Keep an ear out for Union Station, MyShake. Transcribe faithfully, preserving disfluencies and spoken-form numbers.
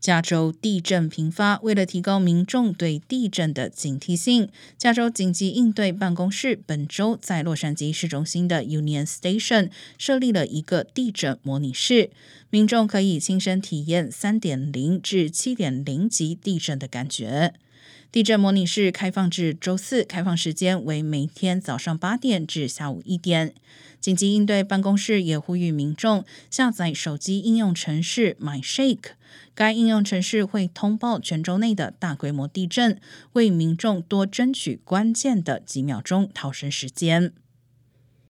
加州地震频发，为了提高民众对地震的警惕性，加州紧急应对办公室本周在洛杉矶市中心的 Union Station 设立了一个地震模拟室，民众可以亲身体验 三点零至七点零 级地震的感觉。地震模拟室开放至周四，开放时间为每天早上八点至下午一点。紧急应对办公室也呼吁民众下载手机应用程式 MyShake， 该应用程式会通报全州内的大规模地震，为民众多争取关键的几秒钟逃生时间。